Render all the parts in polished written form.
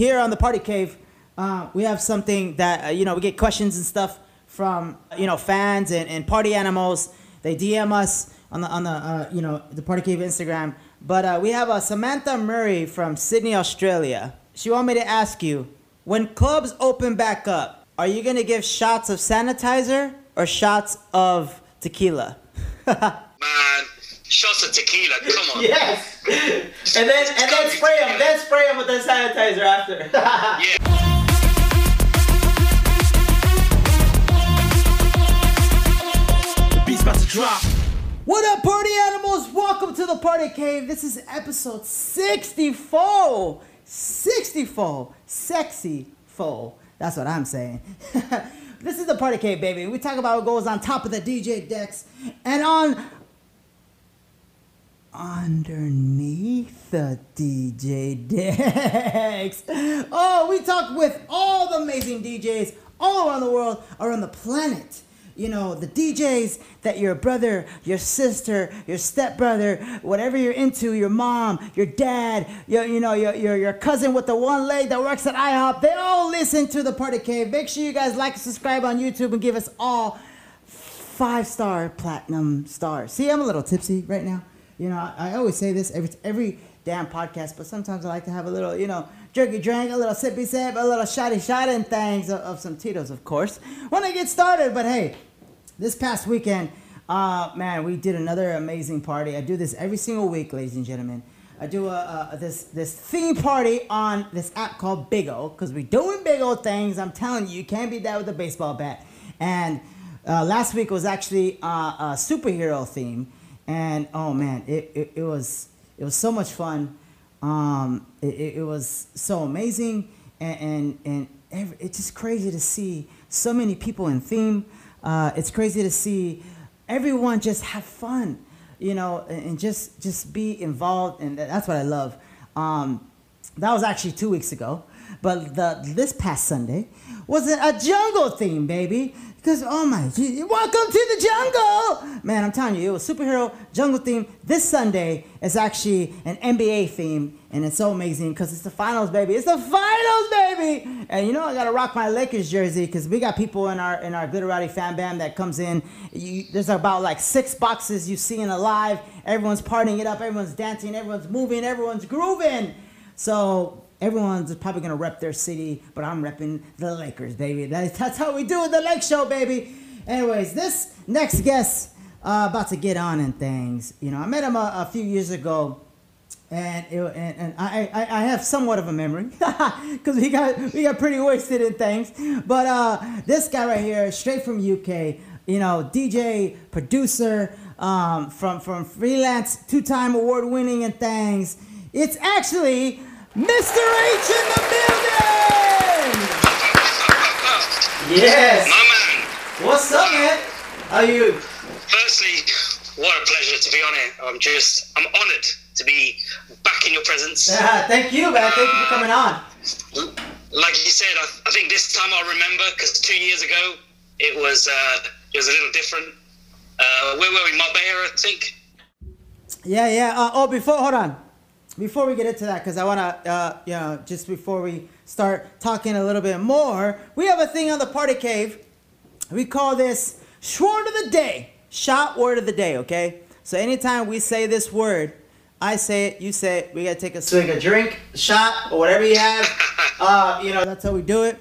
here on the Party Cave, we have something that, you know, we get questions and stuff from, you know, fans and party animals. They DM us on the you know, the Party Cave Instagram. But we have Samantha Murray from Sydney, Australia. She wanted me to ask you, when clubs open back up, are you going to give shots of sanitizer or shots of tequila? Man, shots of tequila, come on. Yes. And then spray them. Then spray them with the sanitizer after. Yeah. Drop. What up, party animals? Welcome to the Party Cave. This is episode 64. 64. Sexy foe. That's what I'm saying. This is the Party Cave, baby. We talk about what goes on top of the DJ decks and on underneath the DJ decks. Oh, we talk with all the amazing DJs all around the world, around the planet. You know, the DJs that your brother, your sister, your stepbrother, whatever you're into, your mom, your dad, your cousin with the one leg that works at IHOP, they all listen to the Party Cave. Make sure you guys like and subscribe on YouTube and give us all 5-star platinum stars. See, I'm a little tipsy right now. You know, I always say this every damn podcast, but sometimes I like to have a little, you know, jerky drink, a little sippy sip, a little shotty and things of some Tito's, of course, when I get started. But hey, this past weekend, man, we did another amazing party. I do this every single week, ladies and gentlemen. I do this theme party on this app called Big O, because we're doing big old things. I'm telling you, you can't beat that with a baseball bat. And last week was actually a superhero theme. And, oh, man, it was so much fun. It was so amazing. And it's just crazy to see so many people in theme. It's crazy to see everyone just have fun, you know, and just be involved, and that's what I love. That was actually 2 weeks ago, but this past Sunday was a jungle theme, baby. Because, oh my, welcome to the jungle! Man, I'm telling you, it was superhero jungle theme. This Sunday is actually an NBA theme, and it's so amazing because it's the finals, baby. It's the finals, baby! And you know I gotta rock my Lakers jersey because we got people in our Glitterati fan band that comes in. There's about like 6 boxes you see in a live. Everyone's partying it up, everyone's dancing, everyone's moving, everyone's grooving. So everyone's probably going to rep their city, but I'm repping the Lakers, baby. That's how we do it, the Lake Show, baby. Anyways, this next guest, about to get on and things. You know, I met him a few years ago, and I have somewhat of a memory because we got pretty wasted in things. But this guy right here, straight from UK, you know, DJ, producer, from freelance, 2-time award-winning and things. It's actually Mister H in the building! Yes! My man! What's up, man? How are you? Firstly, what a pleasure to be on it. I'm honoured to be back in your presence. Thank you, man. Thank you for coming on. Like you said, I think this time I'll remember, because 2 years ago, it was a little different. Where were we? Marbella, I think? Yeah. Hold on. Before we get into that, because I want to, you know, just before we start talking a little bit more, we have a thing on the Party Cave. We call this Short of the Day, Shot Word of the Day, okay? So anytime we say this word, I say it, you say it, we got to take a swig, a drink, shot, or whatever you have. You know, that's how we do it.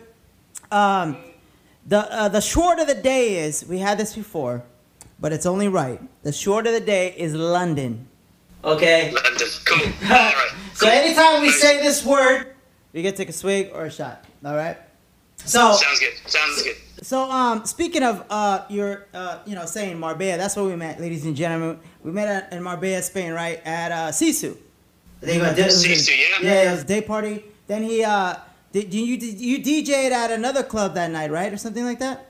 The Short of the Day is, we had this before, but it's only right. The Short of the Day is London. Okay. London. Cool. All right. So anytime we say this word, we get to take a swig or a shot. All right. So sounds good. So speaking of your you know, saying Marbella, that's where we met, ladies and gentlemen. We met in Marbella, Spain, right at Sisu. Sisu, yeah. Yeah, it was a day party. Then he did you DJ'd at another club that night, right, or something like that?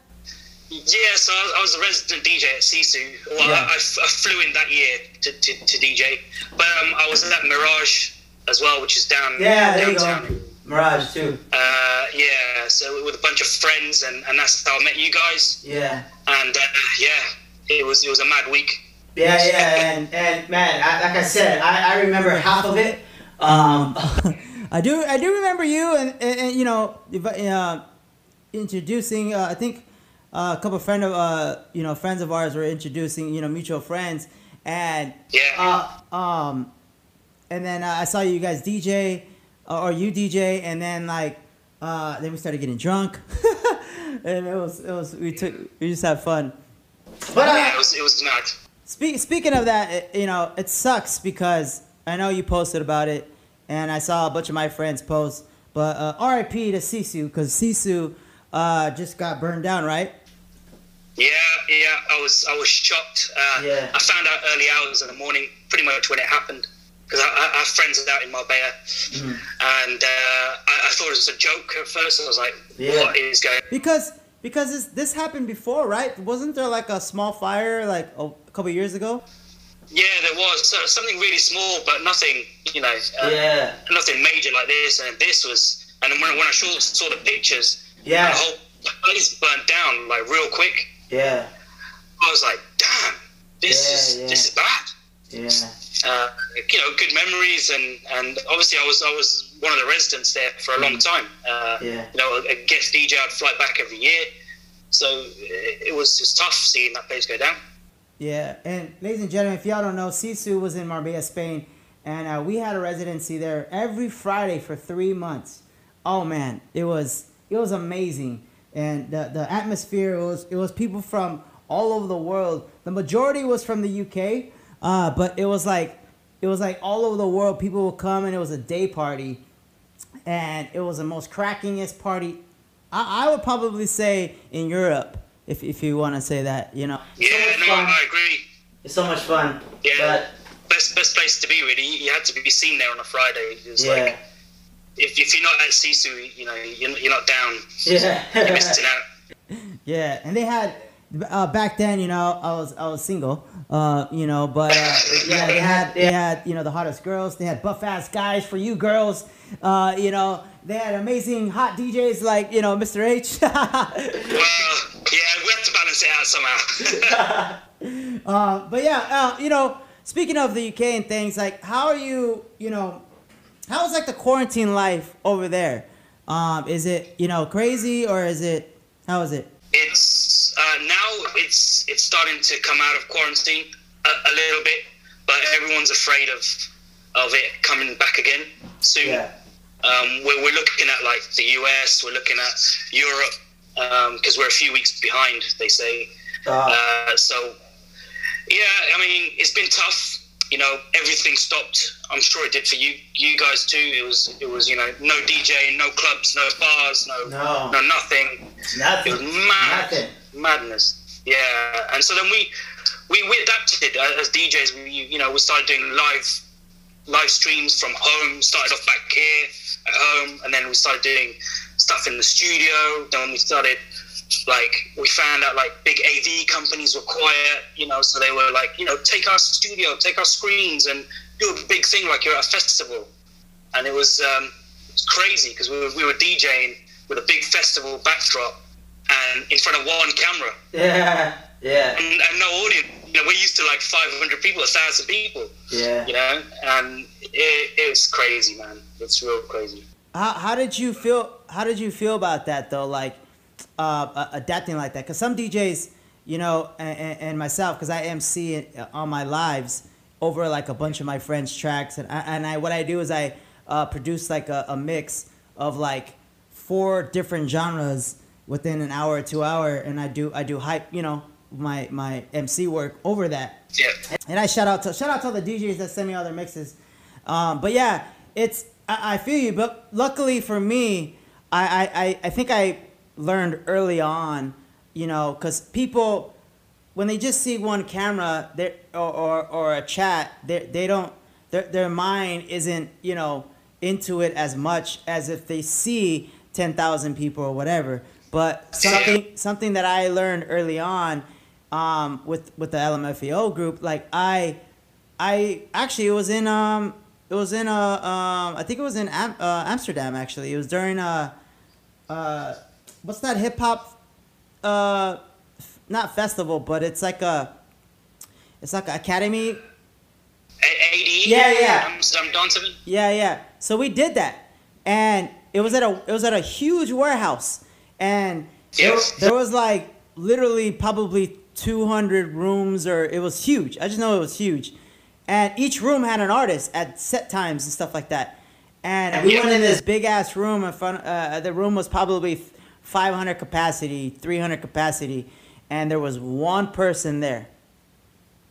Yeah, so I was a resident DJ at Sisu. Well, yeah. I flew in that year to DJ. But I was at Mirage as well, which is down downtown. There you go. Mirage too. Yeah, so with a bunch of friends, and that's how I met you guys. Yeah. And it was a mad week. Yeah, and man, like I said, I remember half of it. I do remember you and you know, introducing. I think a couple of friends of ours were introducing, mutual friends, and yeah. And then I saw you guys DJ, or you DJ, and then then we started getting drunk, and it was we just had fun. But yeah, it was nuts. Speaking of that, it sucks because I know you posted about it, and I saw a bunch of my friends post. But RIP to Sisu, because Sisu just got burned down, right? Yeah. I was shocked. I found out early hours in the morning, pretty much when it happened, because I have friends out in Marbella, and I thought it was a joke at first. I was like, "What is going on?" Because this happened before, right? Wasn't there like a small fire like a couple of years ago? Yeah, there was something really small, but nothing, nothing major like this. And this was, and then when I saw the pictures, the whole place burnt down like real quick. Yeah, I was like, damn, this is bad. Yeah, good memories, and obviously I was one of the residents there for a long time. A guest DJ, I'd fly back every year, so it was just tough seeing that place go down. Yeah, and ladies and gentlemen, if y'all don't know, Sisu was in Marbella, Spain, and we had a residency there every Friday for 3 months. Oh man, it was amazing, and the atmosphere it was people from all over the world. The majority was from the UK, but it was like all over the world. People would come, and it was a day party, and it was the most crackingest party. I would probably say in Europe. If you want to say that, I agree. It's so much fun. Yeah, but best place to be, really. You had to be seen there on a Friday. It's like if you're not at Sisu, you're not down. Yeah, you're missing out. Yeah, and they had back then. I was single. They had the hottest girls. They had buff ass guys for you girls. They had amazing hot DJs like Mister H. We have to balance it out somehow. Speaking of the UK and things, like, how are you, how's like the quarantine life over there? Is it, crazy, or how is it? It's, now it's starting to come out of quarantine a little bit, but everyone's afraid of it coming back again soon. Yeah. We're looking at like the US, we're looking at Europe, because we're a few weeks behind, they say. So, yeah, I mean, it's been tough. Everything stopped. I'm sure it did for you guys too. It was, no DJing, no clubs, no bars, no nothing. Nothing. It was madness. Yeah, and so then we adapted as DJs. We started doing live streams from home. Started off back here at home, and then we started doing stuff in the studio. Then we found out like big AV companies were quiet, so they were like, take our studio, take our screens, and do a big thing like you're at a festival. And it was crazy because we were DJing with a big festival backdrop and in front of one camera. Yeah. And no audience. We're used to like 500 people, 1,000 people. Yeah. And it's crazy, man. It's real crazy. How did you feel about that though? Like adapting like that, because some DJs, and myself, because I MC on my lives over like a bunch of my friends' tracks, and I what I do is I produce like a mix of like 4 different genres within an hour or 2 hour, and I do hype, my MC work over that. Yeah. And I shout out to all the DJs that send me all their mixes. But yeah, it's. I feel you, but luckily for me, I think I learned early on, because people, when they just see one camera or a chat, their mind isn't, into it as much as if they see 10,000 people or whatever. But something that I learned early on, with the LMFAO group, like I actually it was in Amsterdam, actually. It was during what's that hip hop, not festival, but it's like an academy. ADE. Yeah. I'm dancing. Yeah. So we did that, and it was at a huge warehouse, and there was like literally probably 200 rooms, or it was huge. I just know it was huge, and each room had an artist at set times and stuff like that. And we went in this big ass room in front. The room was probably 500 capacity, 300 capacity, and there was one person there.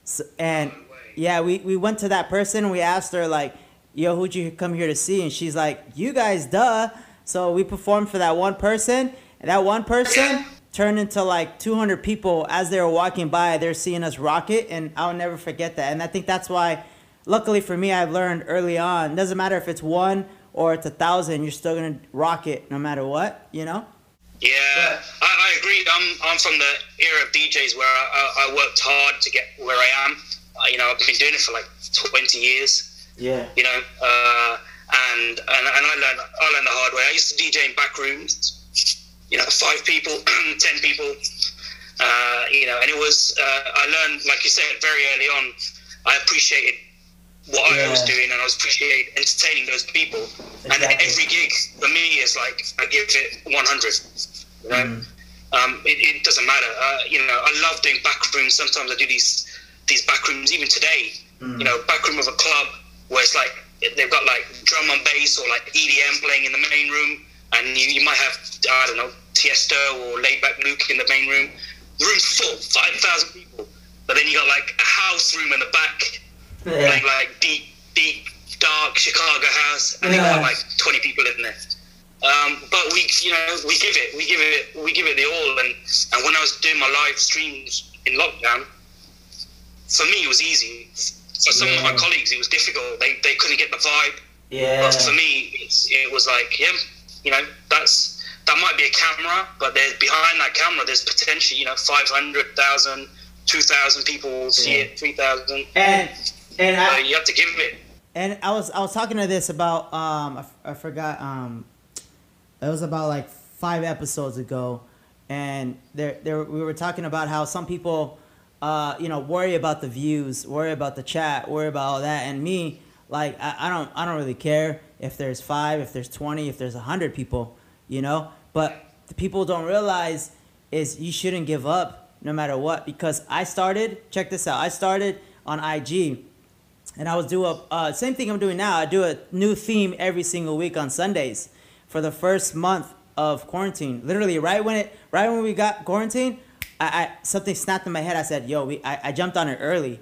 So, and yeah, we went to that person. We asked her like, "Yo, who'd you come here to see?" And she's like, "You guys, duh." So we performed for that one person, and that one person turned into like 200 people as they were walking by. They're seeing us rock it, and I'll never forget that. And I think that's why, luckily for me, I've learned early on, it doesn't matter if it's one or it's 1,000, you're still gonna rock it no matter what, you know? Yeah, I agree. I'm from the era of DJs where I worked hard to get where I am. You know, I've been doing it for like 20 years. Yeah. You know, and I learned the hard way. I used to DJ in back rooms, you know, 5 people, 10 people. You know, and it was I learned, like you said, very early on. I appreciated what I was doing, and I was appreciating entertaining those people. Exactly. And every gig for me is like I give it 100. You know, it doesn't matter. You know, I love doing back rooms. Sometimes I do these back rooms even today. You know, back room of a club where it's like they've got like drum and bass or like EDM playing in the main room, and you might have, I don't know, Tiësto or Laid-back Luke in the main room. The room's full, 5,000 people, but then you got like a house room in the back. Yeah. Like deep, dark Chicago house, and they got like 20 people living there. But we give it the all. And when I was doing my live streams in lockdown, for me it was easy. For some of my colleagues, it was difficult. They couldn't get the vibe. Yeah. But for me, it was like, yeah, you know, that might be a camera, but there's behind that camera, there's potentially, you know, 500,000, 2,000 people will see it, 3,000. And you have to give it. And I was talking to this about I forgot it was about like 5 episodes ago, and there we were talking about how some people you know, worry about the views, worry about the chat, worry about all that. And me, like I don't really care if there's 5, if there's 20, if there's 100 people, you know. But the people don't realize is you shouldn't give up no matter what, because I started. Check this out. I started on IG. And I was doing same thing I'm doing now. I do a new theme every single week on Sundays for the first month of quarantine. Literally, right when we got quarantined, I something snapped in my head. I said, "Yo, I jumped on it early,"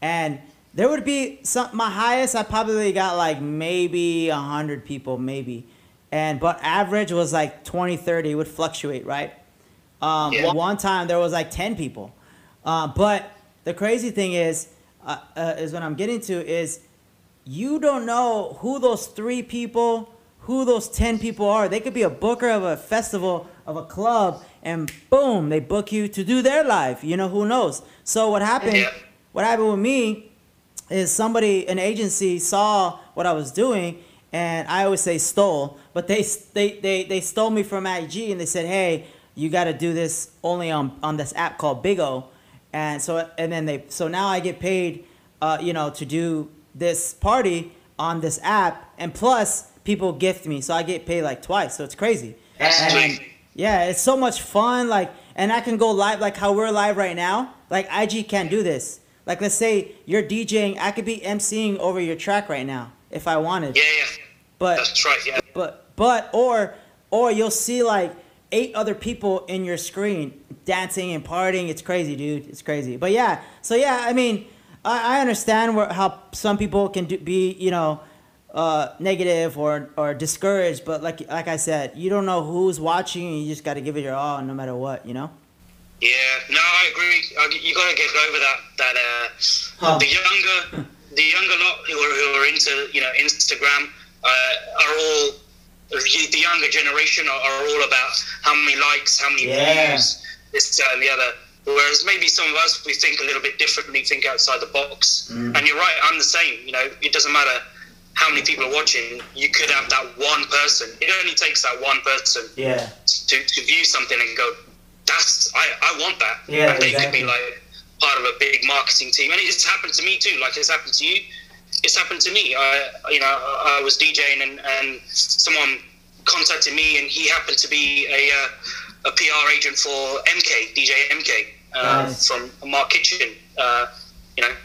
and there would be my highest. I probably got like maybe 100 people, maybe, but average was like 20, 30. It would fluctuate, right? One time there was like 10 people, but the crazy thing is what I'm getting to is you don't know who those 3 people, who those 10 people are. They could be a booker of a festival, of a club, and boom, they book you to do their live. You know, who knows? So what happened with me is somebody, an agency, saw what I was doing, and I always say stole, but they stole me from IG, and they said, "Hey, you got to do this only on this app called Big O." And so now I get paid, you know, to do this party on this app, and plus people gift me, so I get paid like twice. So it's crazy. And yeah, it's so much fun. Like, and I can go live, like how we're live right now. Like IG can't do this. Like, let's say you're DJing, I could be MCing over your track right now if I wanted. Yeah. But that's right. Yeah. But or you'll see like 8 other people in your screen dancing and partying. It's crazy, dude. It's crazy. But yeah, so yeah, I mean, I understand how some people can be, you know, negative or discouraged. But like I said, you don't know who's watching, and you just got to give it your all, no matter what, you know. Yeah, no, I agree. You got to get over that. The younger lot who are into, you know, Instagram are all. The younger generation are all about how many likes, how many views, this, that, and the other. Whereas maybe some of us, we think a little bit differently, think outside the box. And you're right, I'm the same. You know, it doesn't matter how many people are watching. You could have that one person. It only takes that one person to view something and go, "That's I want that." Yeah, and they could be like part of a big marketing team. And it just happened to me too, like it's happened to you. it's happened to me. I was DJing and someone contacted me, and he happened to be a PR agent for MK, DJ MK, nice. From Mark Kitchen,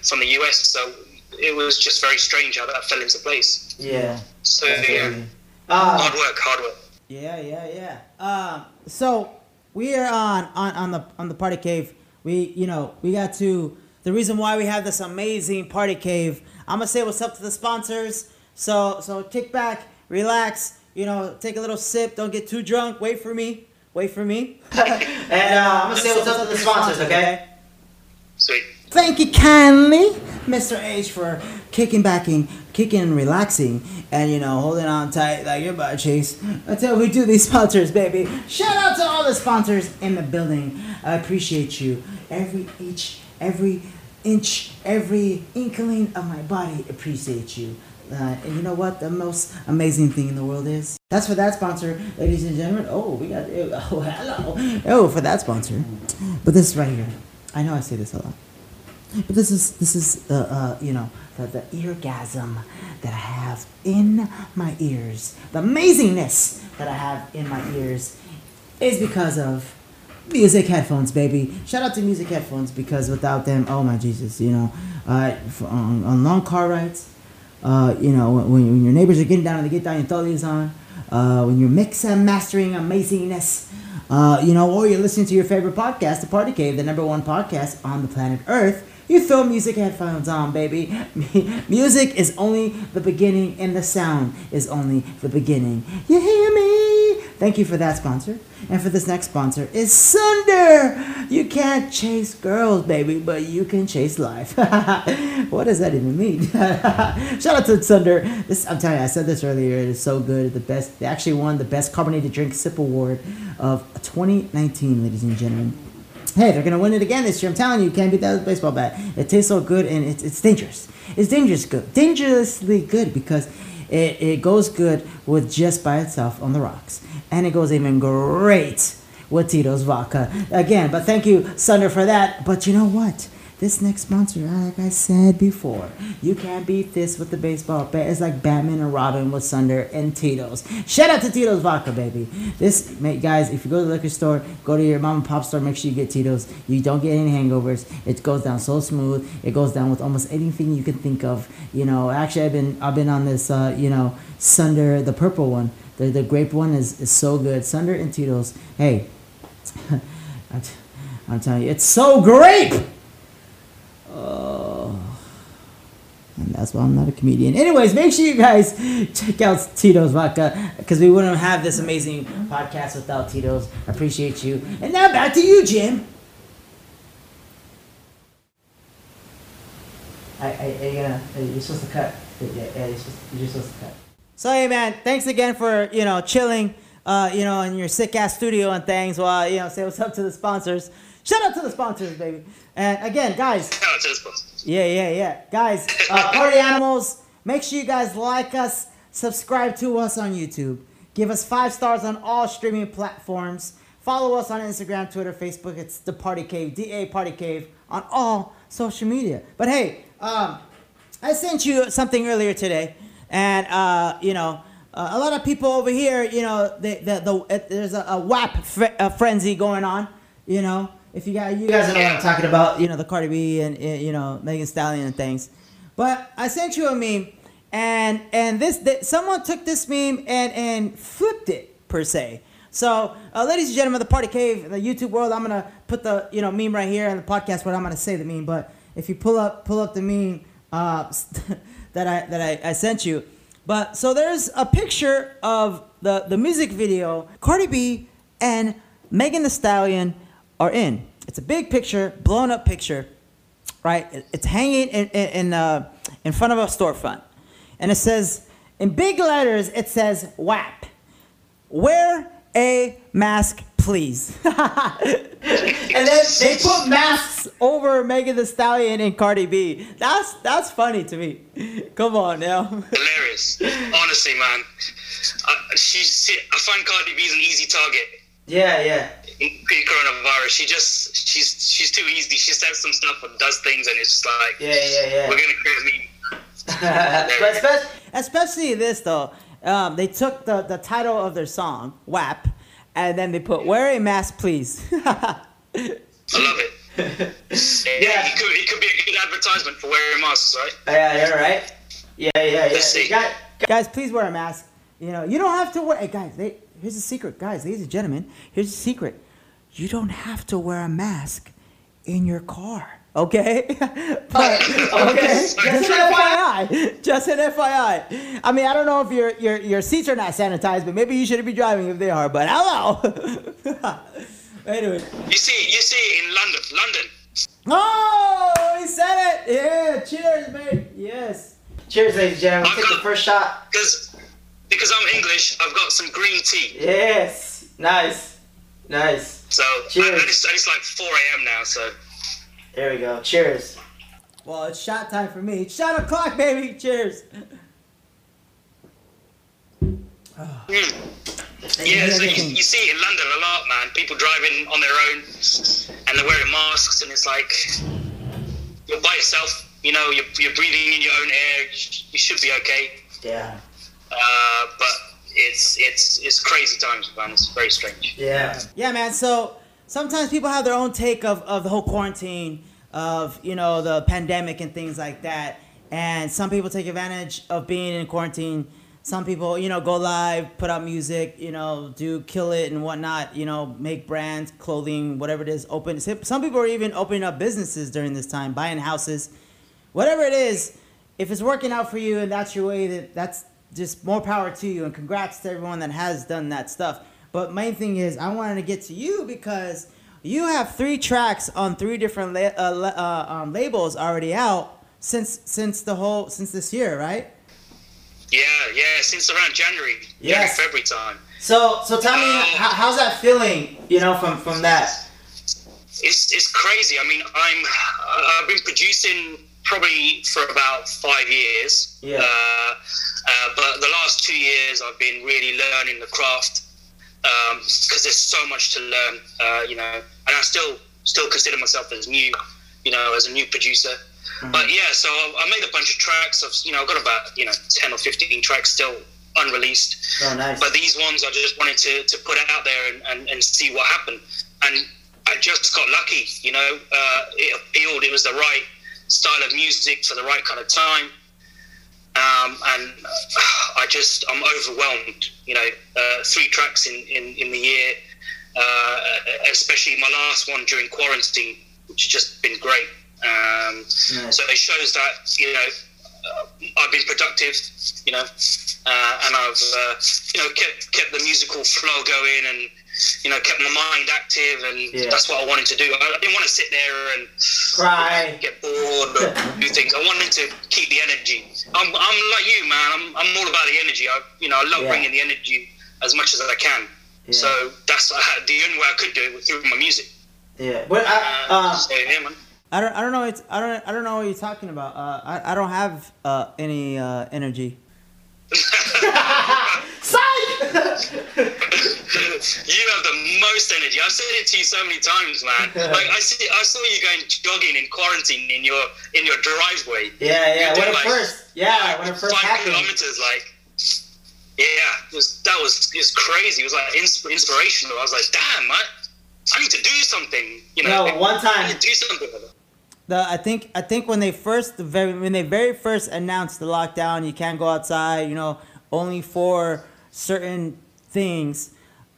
from the US. So it was just very strange how that fell into place. Yeah. So yeah, hard work. Yeah. So we are on the Party Cave. We got to the reason why we have this amazing Party Cave. I'm gonna say what's up to the sponsors. So kick back, relax. Take a little sip. Don't get too drunk. Wait for me. And I'm gonna say what's up to the sponsors, okay? Sweet. Thank you kindly, Mr. H, for kicking and relaxing, and holding on tight like your butt cheeks until we do these sponsors, baby. Shout out to all the sponsors in the building. I appreciate you. Every inch, every inkling of my body appreciates you. And you know what the most amazing thing in the world is? That's for that sponsor, ladies and gentlemen. For that sponsor. But this right here, I know I say this a lot, but this is the eargasm that I have in my ears, the amazingness that I have in my ears, is because of music headphones, baby. Shout out to music headphones, because without them, oh my Jesus, on long car rides. When your neighbors are getting down and they get down your thotties on, when you're mix and mastering amazingness, or you're listening to your favorite podcast, The Party Cave, the #1 podcast on the planet Earth, you throw music headphones on, baby. Music is only the beginning, and the sound is only the beginning. You hear me? Thank you for that sponsor. And for this next sponsor is Sunder. You can't chase girls, baby, but you can chase life. What does that even mean? Shout out to Sunder. I'm telling you, I said this earlier. It is so good. They actually won the best carbonated drink sip award of 2019, ladies and gentlemen. Hey, they're going to win it again this year. I'm telling you, you can't beat that with a baseball bat. It tastes so good, and it's dangerous. It's dangerously good, because it goes good with just by itself on the rocks. And it goes even great with Tito's vodka. Again, but thank you, Sunder, for that. But you know what? This next sponsor, like I said before, you can't beat this with the baseball bat. It's like Batman and Robin with Sunder and Tito's. Shout out to Tito's vodka, baby. This, guys, if you go to the liquor store, go to your mom and pop store, make sure you get Tito's. You don't get any hangovers. It goes down so smooth. It goes down with almost anything you can think of. Actually, I've been on this, Sunder, the purple one. The grape one is so good. Sunder and Tito's. Hey, I'm telling you, it's so grape. Oh, and that's why I'm not a comedian. Anyways, make sure you guys check out Tito's vodka, because we wouldn't have this amazing podcast without Tito's. I appreciate you. And now back to you, Jim. You're supposed to cut. Yeah, you're supposed to cut. So hey, man, thanks again for chilling, in your sick ass studio and things, while say what's up to the sponsors. Shout out to the sponsors, baby. And again, guys. Shout out to the sponsors. Yeah. Guys, Party Animals, make sure you guys like us, subscribe to us on YouTube, give us 5 stars on all streaming platforms, follow us on Instagram, Twitter, Facebook. It's The Party Cave, DA Party Cave, on all social media. But hey, I sent you something earlier today, and, a lot of people over here, there's a WAP frenzy going on, If you guys know what I'm talking about, the Cardi B and Megan Thee Stallion and things. But I sent you a meme, and someone took this meme and flipped it, per se. So, ladies and gentlemen, The Party Cave, the YouTube world, I'm gonna put the meme right here, and the podcast where I'm gonna say the meme. But if you pull up the meme that I sent you, but so there's a picture of the music video Cardi B and Megan Thee Stallion are in. It's a big picture, blown up picture, right? It's hanging in front of a storefront, and it says in big letters, it says WAP, wear a mask please. And then they put masks over Megan Thee Stallion and Cardi B. That's funny to me. Come on now. Hilarious, honestly, man. I find Cardi B is an easy target. Yeah. In coronavirus, she's too easy. She says some stuff and does things, and it's just like, we're gonna create a meme. But especially this though, they took the title of their song WAP, and then they put "Wear a mask, please." I love it. Yeah, it could be a good advertisement for wearing masks, right? Yeah, you're right. Yeah. Let's see. Guys, please wear a mask. You know, you don't have to wear. Hey, guys, here's the secret, guys, ladies and gentlemen. Here's the secret: you don't have to wear a mask in your car. Okay, but, okay. Just an FYI. I mean, I don't know if your seats are not sanitized, but maybe you shouldn't be driving if they are. But hello. Anyway, you see, in London. Oh, he said it. Yeah, cheers, mate. Yes. Cheers, ladies and gentlemen. Take the first shot. Because I'm English, I've got some green tea. Yes. Nice. So cheers. It's like 4 a.m. now, so. There we go. Cheers. Well, it's shot time for me. It's shot o'clock, baby. Cheers. Oh. Yeah, so you see it in London a lot, man. People driving on their own, and they're wearing masks, and it's like you're by yourself. You know, you're breathing in your own air. You should be okay. Yeah. But it's crazy times, man. It's very strange. Yeah. Yeah, man. So. Sometimes people have their own take of the whole quarantine, of, you know, the pandemic and things like that. And some people take advantage of being in quarantine. Some people, you know, go live, put out music, you know, do Kill It and whatnot, you know, make brands, clothing, whatever it is, open. Some people are even opening up businesses during this time, buying houses. Whatever it is, if it's working out for you and that's your way, that's just more power to you. And congrats to everyone that has done that stuff. But main thing is, I wanted to get to you because you have 3 tracks on 3 different labels already out since this year, right? Yeah, since around January, yes. February time. So tell me, how's that feeling? You know, from that. It's crazy. I mean, I've been producing probably for about 5 years. Yeah. But the last 2 years, I've been really learning the craft. Because there's so much to learn, you know, and I still consider myself as new, you know, as a new producer. Mm-hmm. But yeah, so I made a bunch of tracks. I've got about 10 or 15 tracks still unreleased. Oh, nice. But these ones I just wanted to put out there and see what happened. And I just got lucky, you know. It appealed. It was the right style of music for the right kind of time. And I'm overwhelmed, you know, 3 tracks in the year, especially my last one during quarantine, which has just been great. Nice. So it shows that, you know, I've been productive, you know, and I've, you know, kept the musical flow going and, you know, kept my mind active, and that's what I wanted to do. I didn't want to sit there and cry, you know, get bored, or do things. I wanted to keep the energy. I'm like you, man. I'm all about the energy. I love bringing the energy as much as I can. Yeah. So that's the only way I could do it was through my music. Yeah. Well, man. I don't know. I don't know what you're talking about. I don't have any energy. You have the most energy. I've said it to you so many times, man. Like I saw you going jogging in quarantine in your driveway. Yeah. When like, first, when it first 5 kilometers, like, it was crazy. It was like inspirational. I was like, damn, I need to do something. You know, one time I need to do something. I think when they very first announced the lockdown, you can't go outside. You know, only for certain things.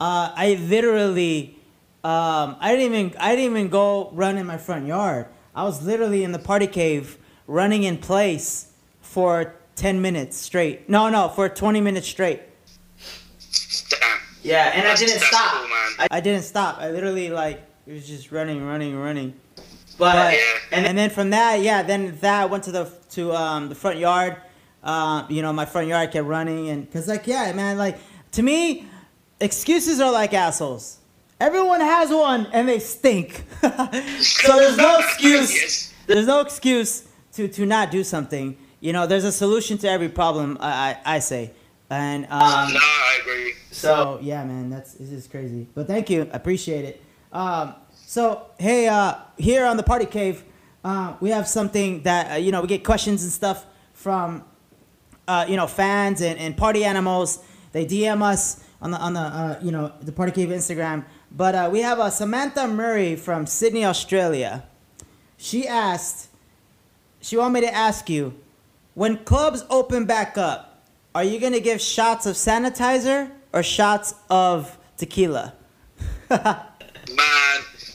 I literally, I didn't even go run in my front yard. I was literally in the party cave running in place for 10 minutes straight. No, for 20 minutes straight. Yeah, and I didn't stop. Cool, man. I didn't stop. I literally, like, it was just running. But and then from that, I went to the front yard. You know, my front yard kept running, and cause like, man, like to me. Excuses are like assholes. Everyone has one, and they stink. So there's no excuse. Yes. There's no excuse to not do something. You know, there's a solution to every problem. I say, and no, I agree. So yeah, man, this is crazy. But thank you, I appreciate it. So hey, here on the Party Cave, we have something that we get questions and stuff from fans and party animals. They DM us on the Party Cave Instagram. But we have a Samantha Murray from Sydney, Australia. She asked, she wanted me to ask you, when clubs open back up, are you gonna give shots of sanitizer or shots of tequila? Man,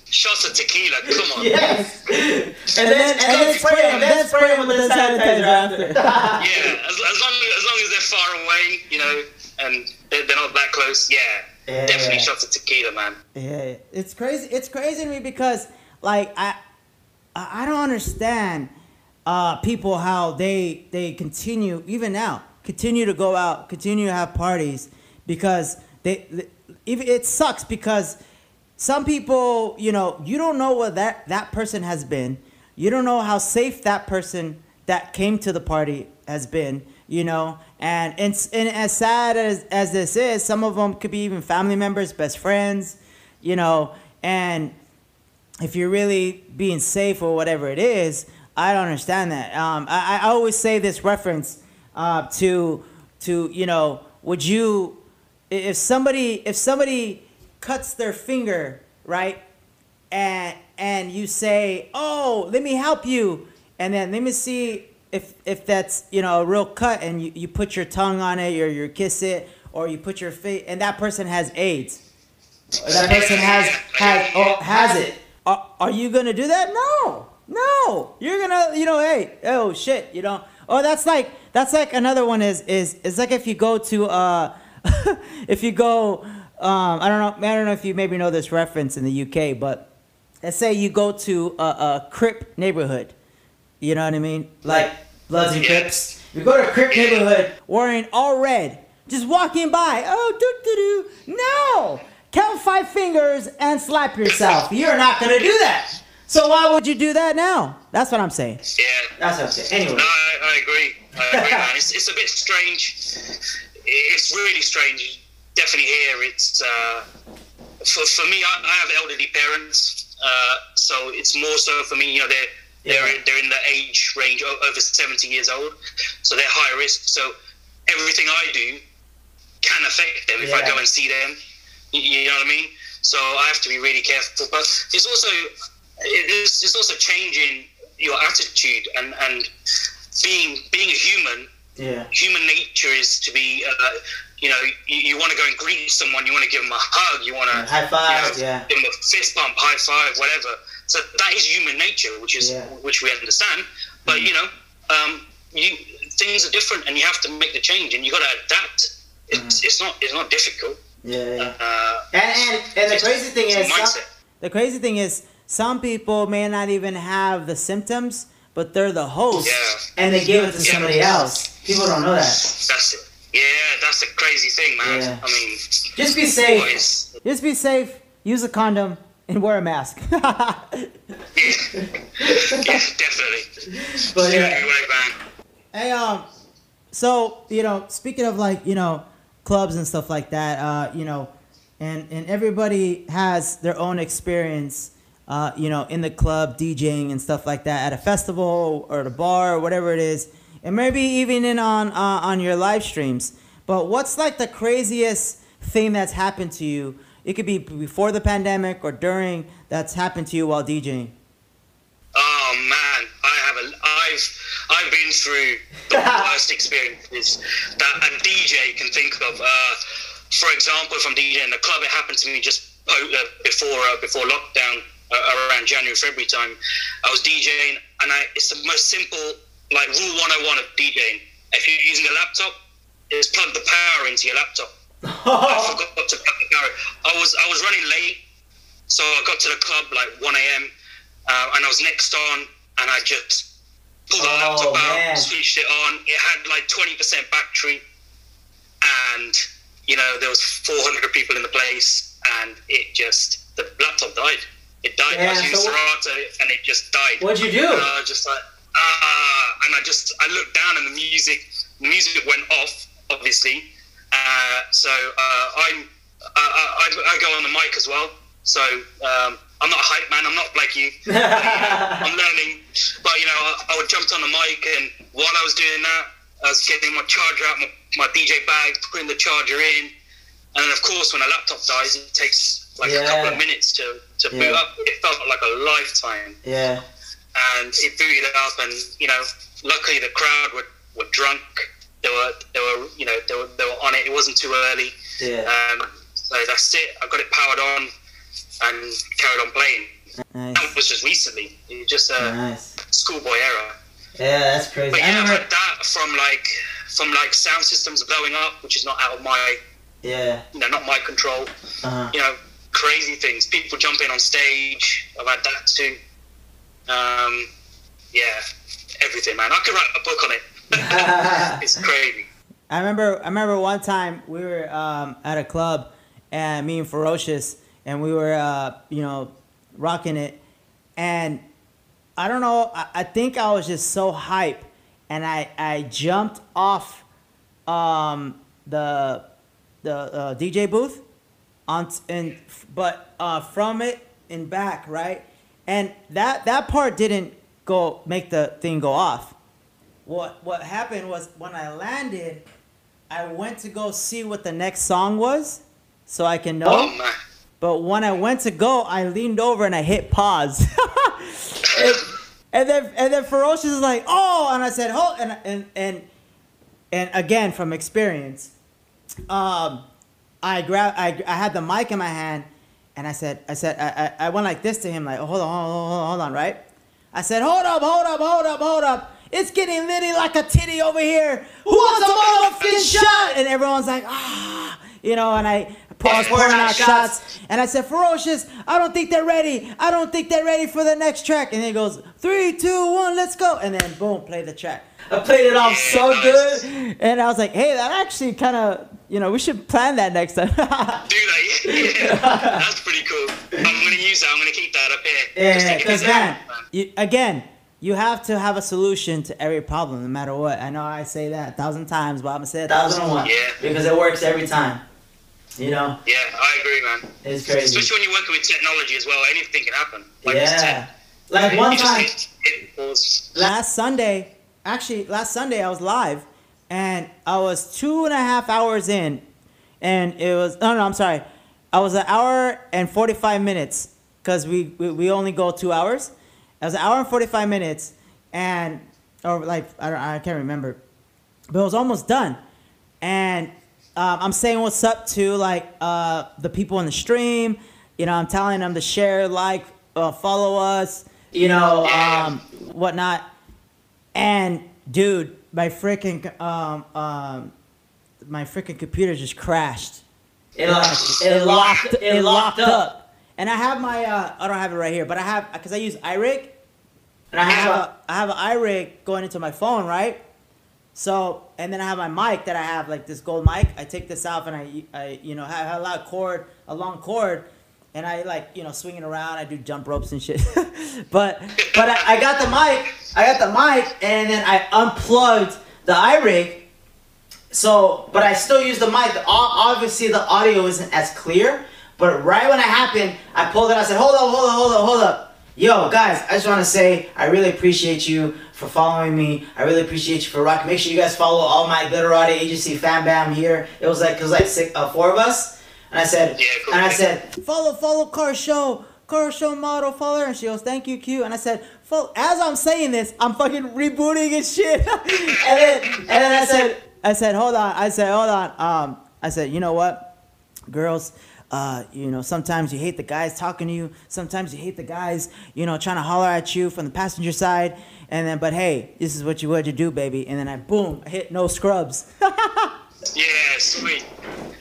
shots of tequila, come on. Yes. and then spray them with the sanitizer after. Yeah, as long as they're far away, you know, and they're not that close, yeah. Yeah. Definitely shots of tequila, man. Yeah, it's crazy. It's crazy to me because, like, I don't understand people how they continue even now to go out, continue to have parties because it sucks because some people, you know, you don't know where that person has been, you don't know how safe that person that came to the party has been. You know, and as sad as this is, some of them could be even family members, best friends, you know, and if you're really being safe or whatever it is, I don't understand that. I always say this reference to you know, would you, if somebody cuts their finger, right, and you say, oh, let me help you, and then let me see if that's, you know, a real cut, and you put your tongue on it, or you kiss it, or you put your face, and that person has AIDS, or that person has it. Are you gonna do that? No. You're gonna, you know, hey, oh shit, you know. Oh, that's like another one is like if you go to if you go I don't know if you maybe know this reference in the UK, but let's say you go to a Crip neighborhood. You know what I mean? Like Bloods and Crips. You go to a Crip neighborhood wearing all red, just walking by. Oh, doo-doo-doo. No! Count 5 fingers and slap yourself. You're not going to do that. So why would you do that now? That's what I'm saying. Yeah. That's what I'm saying. Anyway. No, I agree. Man. It's a bit strange. It's really strange. Definitely here. It's, for me, I have elderly parents. So it's more so for me, you know, they're in the age range over 70 years old, so they're high risk. So everything I do can affect them if I go and see them. You know what I mean? So I have to be really careful. But it's also changing your attitude and being a human. Yeah. Human nature is to be, you know, you want to go and greet someone, you want to give them a hug, you want to high five, you know, give them a fist bump, high five, whatever. So that is human nature, which we understand. But you know, things are different, and you have to make the change, and you got to adapt. It's not difficult. Yeah. And the crazy thing is, some people may not even have the symptoms, but they're the host, and they give it to somebody else. People don't know that. That's it. Yeah, that's the crazy thing, man. Yeah. I mean, just be safe. Just be safe. Use a condom. And wear a mask. Yes, definitely. But yeah. Hey, so, you know, speaking of, like, you know, clubs and stuff like that, you know, and everybody has their own experience, you know, in the club, DJing and stuff like that, at a festival or at a bar or whatever it is, and maybe even on your live streams. But what's, like, the craziest thing that's happened to you? It could be before the pandemic or during, that's happened to you while DJing. Oh man, I've been through the worst experiences that a DJ can think of. For example, if I'm DJing in a club, it happened to me just before lockdown, around January, February time. I was DJing, and it's the most simple, like, rule 101 of DJing. If you're using a laptop, is plug the power into your laptop. I forgot to plug the power. I was running late, so I got to the club like 1 a.m. And I was next on, and I just pulled the laptop out, switched it on. It had like 20% battery, and you know there was 400 people in the place, and the laptop died. It died. Yeah, I was using Serato, and it just died. What'd you do? And I was just like and I looked down, and the music went off, obviously. So I go on the mic as well, So I'm not a hype man, I'm not like you. I'm learning. But, you know, I would jump on the mic, and while I was doing that, I was getting my charger out, my DJ bag, putting the charger in. And then, of course, when a laptop dies, it takes like a couple of minutes to boot up. It felt like a lifetime. Yeah. And it booted up, and, you know, luckily the crowd were drunk. They were on it. It wasn't too early. Yeah. So that's it. I got it powered on and carried on playing. Nice. That was just recently. It was just a schoolboy era. Yeah, that's crazy. But yeah, I've had that from sound systems blowing up, which is not out of my not my control. Uh-huh. You know, crazy things. People jumping on stage. I've had that too. Everything, man. I could write a book on it. It's crazy. I remember one time we were at a club, and me and Ferocious, and we were rocking it, and I don't know. I think I was just so hype, and I jumped off the DJ booth, but from it and back, right, and that part didn't go make the thing go off. What happened was when I landed, I went to go see what the next song was, so I can know. Oh, but when I went to go, I leaned over and I hit pause. and then Ferocious is like, oh, and I said, oh, and again from experience, I had the mic in my hand, and I went like this to him, like, oh, hold on, right? I said, hold up. It's getting litty like a titty over here. Who wants a motherfucking shot? And everyone's like, and I was pouring out shots. And I said, Ferocious, I don't think they're ready for the next track. And then he goes, 3, 2, 1, let's go. And then boom, play the track. I played it off so good. And I was like, hey, that actually kind of, we should plan that next time. Do that, yeah. That's pretty cool. I'm going to use that. I'm going to keep that up here. Yeah, because you have to have a solution to every problem, no matter what. I know I say that 1,000 times, but I'm going to say 1,001. Yeah. Because it works every time, Yeah, I agree, man. It's crazy. Especially when you're working with technology as well. Anything can happen. Last Sunday, I was live, and I was 2.5 hours in, and it was... No, I'm sorry. I was 1 hour and 45 minutes, because we only go 2 hours. It was 1 hour and 45 minutes, I can't remember, but it was almost done. And I'm saying what's up to the people in the stream. I'm telling them to share, follow us, whatnot. And dude, my freaking computer just crashed. It locked up. And I have my, I don't have it right here, but I have, because I use iRig, and I have an iRig going into my phone, right? So, and then I have my mic that I have, like this gold mic. I take this out, and I have a long cord, and I swing it around. I do jump ropes and shit. but I got the mic, and then I unplugged the iRig. So, but I still use the mic. Obviously, the audio isn't as clear. But right when it happened, I pulled it out. I said, hold up. Yo, guys, I just want to say I really appreciate you for following me. I really appreciate you for rocking. Make sure you guys follow all my Glitterati Agency Fan Bam here. It was four of us. And I said, follow Car Show Model, follow her. And she goes, thank you, Q. And I said, as I'm saying this, I'm fucking rebooting and shit. and then I said, hold on. I said, you know what, girls? Sometimes you hate the guys talking to you. Sometimes you hate the guys, trying to holler at you from the passenger side. And then, but hey, this is what you had to do, baby. And then I hit no scrubs. Yeah, sweet.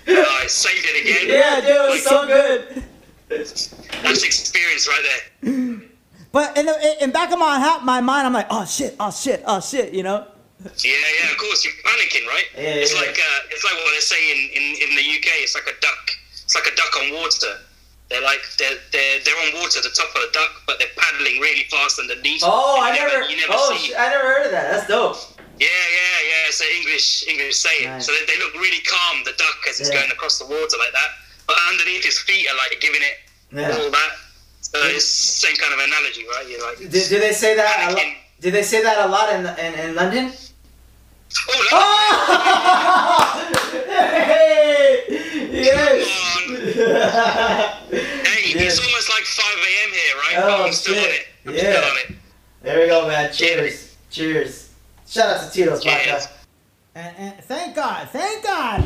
I saved it again. Yeah, dude, it was so good. That's experience right there. But in back of my mind, I'm like, oh shit, Yeah, of course, you're panicking, right? Yeah, it's like what they say in the UK. It's like a duck. It's like a duck on water. They're on water at the top of the duck, but they're paddling really fast underneath. Oh, I never heard of that. That's dope. Yeah. It's an English saying. Nice. So they look really calm, the duck, as it's going across the water like that. But underneath his feet are like giving it Yeah. So it's same kind of analogy, right? You're like, do they say that? Do they say that a lot in London? Oh, no. Oh! Hey! Yes! Hey, yes. It's almost like 5 a.m. here, right? Oh, I'm still on it. I'm still on it. There we go, man. Cheers. Cheers. Shout out to Tito's podcast. And thank God. Thank God.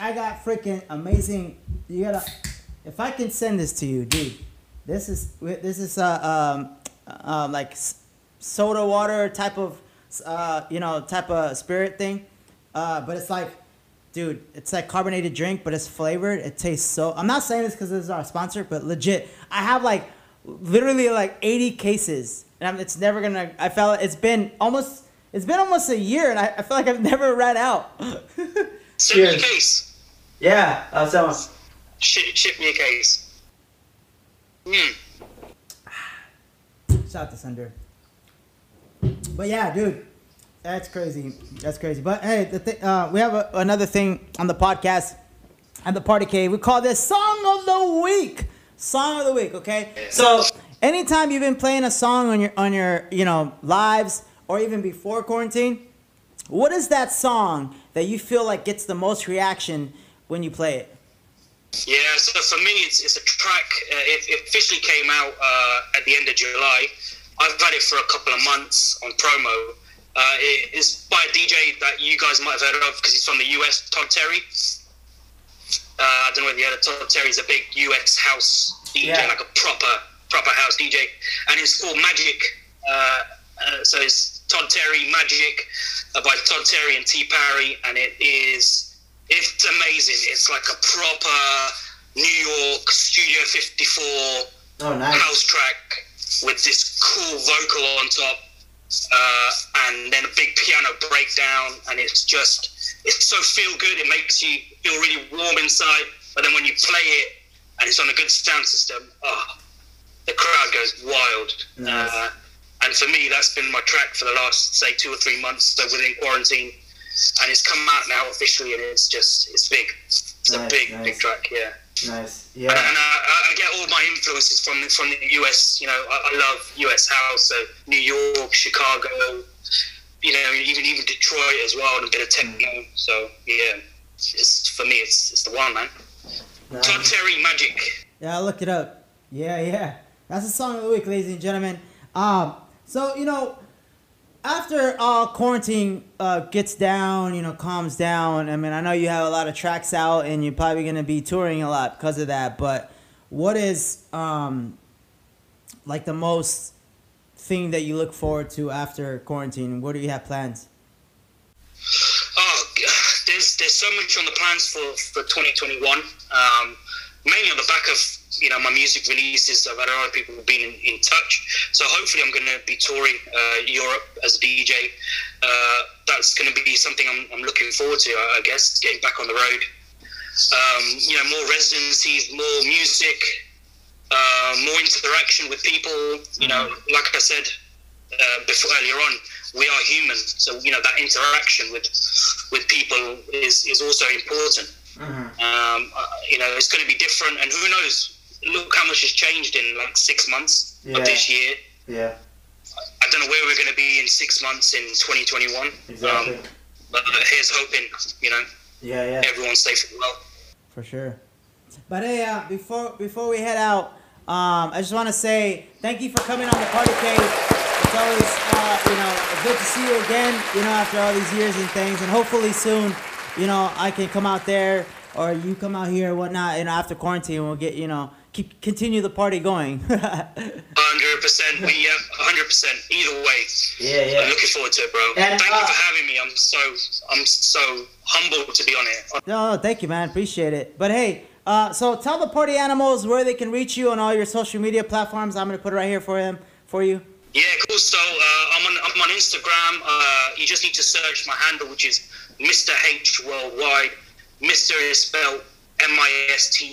I got freaking amazing. You gotta. If I can send this to you, dude. This is like soda water type of type of spirit thing, but it's like, dude, it's like carbonated drink, but it's flavored. It tastes so. I'm not saying this because this is our sponsor, but legit, I have like literally like 80 cases, and it's never gonna. I felt it's been almost a year, and I feel like I've never ran out. Ship me a case. Yeah, someone. Ship me a case. Mm. Shout out to Sunder. But yeah, dude, that's crazy. That's crazy. But hey, we have another thing on the podcast at the Party Cave. We call this Song of the Week. Song of the Week. Okay. So anytime you've been playing a song on your lives or even before quarantine, what is that song that you feel like gets the most reaction when you play it? Yeah, so for me, it's a track. It officially came out at the end of July. I've had it for a couple of months on promo. It is by a DJ that you guys might have heard of because he's from the US, Todd Terry. I don't know whether you heard of Todd Terry. He's a big US house DJ, like a proper house DJ. And it's called Magic. So it's Todd Terry, Magic, by Todd Terry and T. Parry. And it's amazing. It's like a proper New York Studio 54 house track with this cool vocal on top, and then a big piano breakdown, and it's so feel good. It makes you feel really warm inside, but then when you play it and it's on a good sound system, the crowd goes wild. Nice. And for me, that's been my track for the last, say, 2 or 3 months, so within quarantine, and it's come out now officially, and it's big. It's nice, a big track, yeah. Nice, yeah. And I get all my influences from the US. I love US house, so New York, Chicago, even Detroit as well, and a bit of techno. So yeah, for me, it's the one, man. Nice. Todd Terry, Magic. Yeah, I'll look it up. Yeah. That's the Song of the Week, ladies and gentlemen. So after all quarantine gets down, calms down. I mean, I know you have a lot of tracks out and you're probably going to be touring a lot because of that. But what is like the most thing that you look forward to after quarantine? What do you have plans? Oh, there's so much on the plans for 2021. Mainly on the back of my music releases. I've had a lot of people being in touch, so hopefully I'm going to be touring Europe as a DJ. That's going to be something I'm looking forward to, I guess, getting back on the road. More residencies, more music, more interaction with people. Like I said earlier on, we are human, so that interaction with people is also important. It's going to be different, and who knows? Look how much has changed in like 6 months of this year. Yeah, I don't know where we're going to be in 6 months in 2021. Exactly. But here's hoping. Everyone's safe and well. For sure. But hey, before we head out, I just want to say thank you for coming on the Party Cave. It's always good to see you again. After all these years and things, and hopefully soon. I can come out there, or you come out here, and whatnot. After quarantine, we'll get continue the party going. 100%, 100%. Either way, yeah. I'm looking forward to it, bro. And, thank you for having me. I'm so humbled to be on it. No, thank you, man. Appreciate it. But hey, so tell the party animals where they can reach you on all your social media platforms. I'm gonna put it right here for you. Yeah, cool. So I'm on Instagram. You just need to search my handle, which is Mister H Worldwide. Mister is spelled MISTER,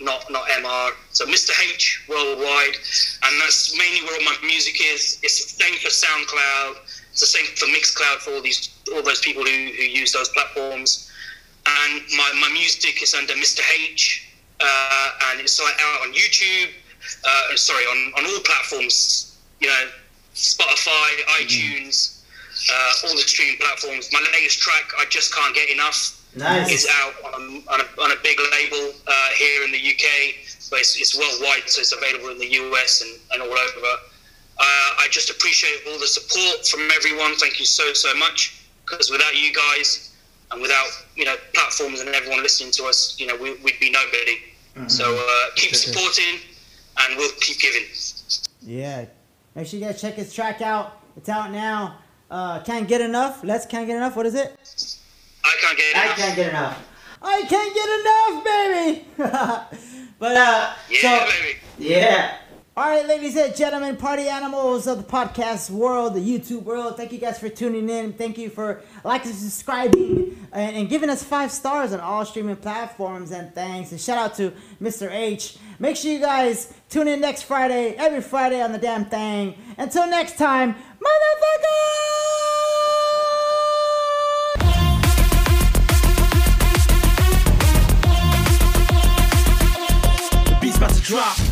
not MR. So Mister H Worldwide, and that's mainly where all my music is. It's the same for SoundCloud. It's the same for Mixcloud, for all those people who use those platforms. And my music is under Mister H, and site out on YouTube, on all platforms, Spotify, iTunes, all the streaming platforms. My latest track, I Just Can't Get Enough, is out on a big label here in the UK, but it's worldwide, so it's available in the US and all over. I just appreciate all the support from everyone. Thank you so much, because without you guys and without platforms and everyone listening to us, we'd be nobody. Mm-hmm. So keep supporting, and we'll keep giving. Yeah, make sure you guys check his track out. It's out now. Can't Get Enough. Can't Get Enough. What is it? I Can't Get Enough. I Can't Get Enough. I Can't Get Enough, baby. But baby. Yeah. All right, ladies and gentlemen, party animals of the podcast world, the YouTube world, thank you guys for tuning in. Thank you for liking, subscribing, and giving us 5 stars on all streaming platforms, and thanks. And shout out to Mr. H. Make sure you guys tune in next Friday, every Friday on the damn thing. Until next time, motherfucker! Drop.